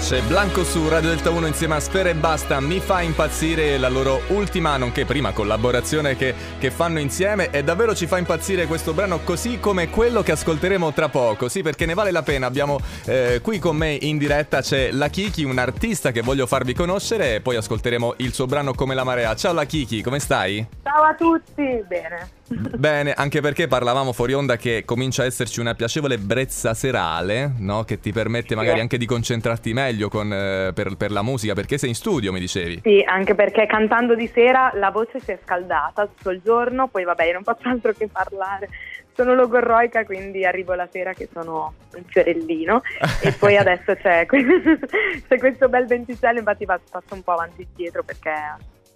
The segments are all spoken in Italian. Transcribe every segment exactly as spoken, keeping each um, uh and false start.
C'è Blanco su Radio Delta uno insieme a Sfera e Basta, Mi fa impazzire, la loro ultima, nonché prima collaborazione che, che fanno insieme, e davvero ci fa impazzire questo brano, così come quello che ascolteremo tra poco, sì, perché ne vale la pena. Abbiamo eh, qui con me in diretta c'è La Kiki, un artista che voglio farvi conoscere, e poi ascolteremo il suo brano Come la marea. Ciao La Kiki, come stai? Ciao a tutti, bene. Bene, anche perché parlavamo fuori onda che comincia a esserci una piacevole brezza serale, no? Che ti permette magari anche di concentrarti meglio con, eh, per, per la musica, perché sei in studio, mi dicevi. Sì, anche perché cantando di sera la voce si è scaldata tutto il giorno, poi vabbè, io non faccio altro che parlare, sono logorroica, quindi arrivo la sera che sono un fiorellino. E poi adesso c'è, c'è questo bel venticello, infatti faccio un po' avanti e indietro perché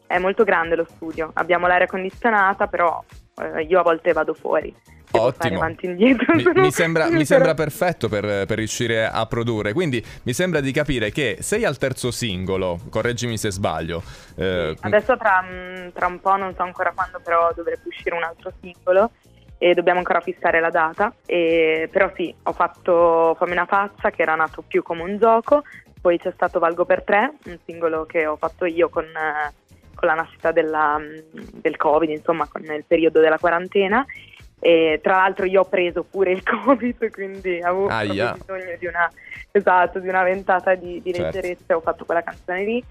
è molto grande lo studio, abbiamo l'aria condizionata, però io a volte vado fuori. Ottimo. Avanti, indietro. Mi, mi, sembra, mi sembra perfetto per, per riuscire a produrre. Quindi mi sembra di capire che sei al terzo singolo, correggimi se sbaglio. eh, sì, Adesso tra, tra un po', non so ancora quando, però dovrebbe uscire un altro singolo e dobbiamo ancora fissare la data. E, però sì, ho fatto Fammi una faccia, che era nato più come un gioco. Poi c'è stato Valgo per tre, un singolo che ho fatto io con... con la nascita della, del Covid, insomma, nel periodo della quarantena, e tra l'altro io ho preso pure il Covid, quindi avevo bisogno di una, esatto, di una ventata di, di certo. leggerezza, e ho fatto quella canzone lì.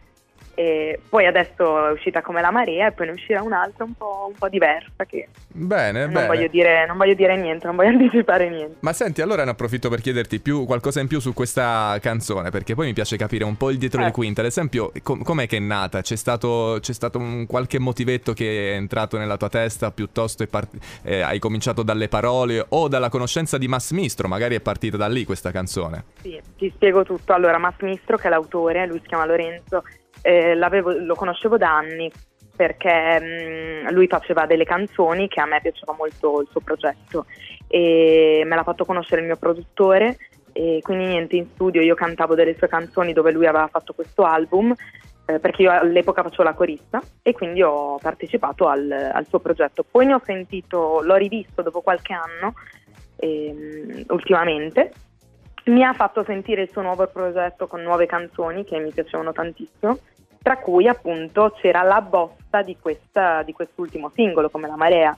E poi adesso è uscita Come la marea, e poi ne uscirà un'altra un po', un po' diversa, che bene, non, bene. Voglio dire, non voglio dire niente, non voglio anticipare niente. Ma senti, allora ne approfitto per chiederti più, qualcosa in più su questa canzone, perché poi mi piace capire un po' il dietro eh. le quinte. Ad esempio, com- com'è che è nata? C'è stato, c'è stato un qualche motivetto che è entrato nella tua testa, piuttosto è part- eh, hai cominciato dalle parole o dalla conoscenza di Massmistro? Magari è partita da lì questa canzone. Sì, ti spiego tutto. Allora, Massmistro, che è l'autore, lui si chiama Lorenzo. Eh, l'avevo, lo conoscevo da anni perché mh, lui faceva delle canzoni, che a me piaceva molto il suo progetto, e me l'ha fatto conoscere il mio produttore, e quindi niente, in studio io cantavo delle sue canzoni dove lui aveva fatto questo album, eh, perché io all'epoca facevo la corista, e quindi ho partecipato al, al suo progetto. Poi ne ho sentito, l'ho rivisto dopo qualche anno, ehm, ultimamente mi ha fatto sentire il suo nuovo progetto con nuove canzoni che mi piacevano tantissimo, tra cui appunto c'era la bozza di, questa, di quest'ultimo singolo, Come la marea.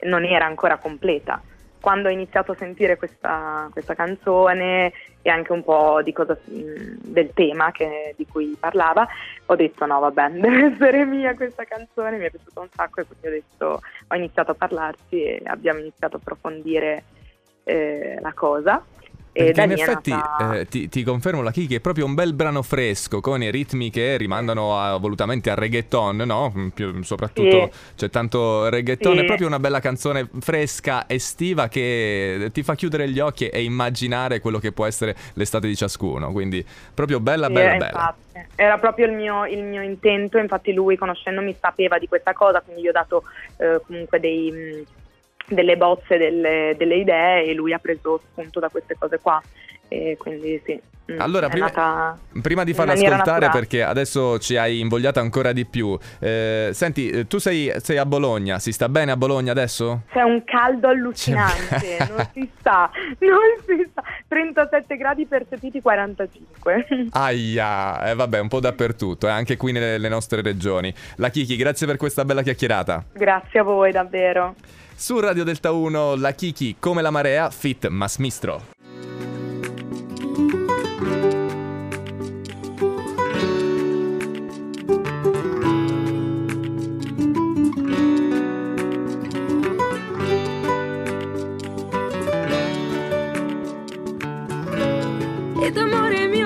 Non era ancora completa. Quando ho iniziato a sentire questa, questa canzone, e anche un po' di cosa, del tema che, di cui parlava, ho detto no vabbè, deve essere mia questa canzone, mi è piaciuta un sacco, e quindi ho, detto, ho iniziato a parlarci, e abbiamo iniziato a approfondire eh, la cosa. Perché in effetti nata... eh, ti, ti confermo, La Kiki, è proprio un bel brano fresco, con i ritmi che rimandano a, volutamente al reggaeton, no? Più, soprattutto sì. c'è tanto reggaeton, sì. È proprio una bella canzone fresca, estiva, che ti fa chiudere gli occhi e immaginare quello che può essere l'estate di ciascuno. Quindi proprio bella, sì, bella, bella. Era proprio il mio, il mio intento, infatti lui, conoscendomi, sapeva di questa cosa, quindi gli ho dato eh, comunque dei... delle bozze, delle, delle idee, e lui ha preso spunto da queste cose qua, e quindi sì. Allora, prima, prima di farla ascoltare naturale, perché adesso ci hai invogliato ancora di più, eh, senti, tu sei, sei a Bologna, si sta bene a Bologna adesso? C'è un caldo allucinante, non si sta, non si sta, trentasette gradi percepiti, quarantacinque. Aia, eh, vabbè, un po' dappertutto, eh, anche qui nelle, nelle nostre regioni. La Kiki, grazie per questa bella chiacchierata. Grazie a voi, davvero. Su Radio Delta uno, La Kiki, Come la marea, feat Massmistro. Ed amore mio,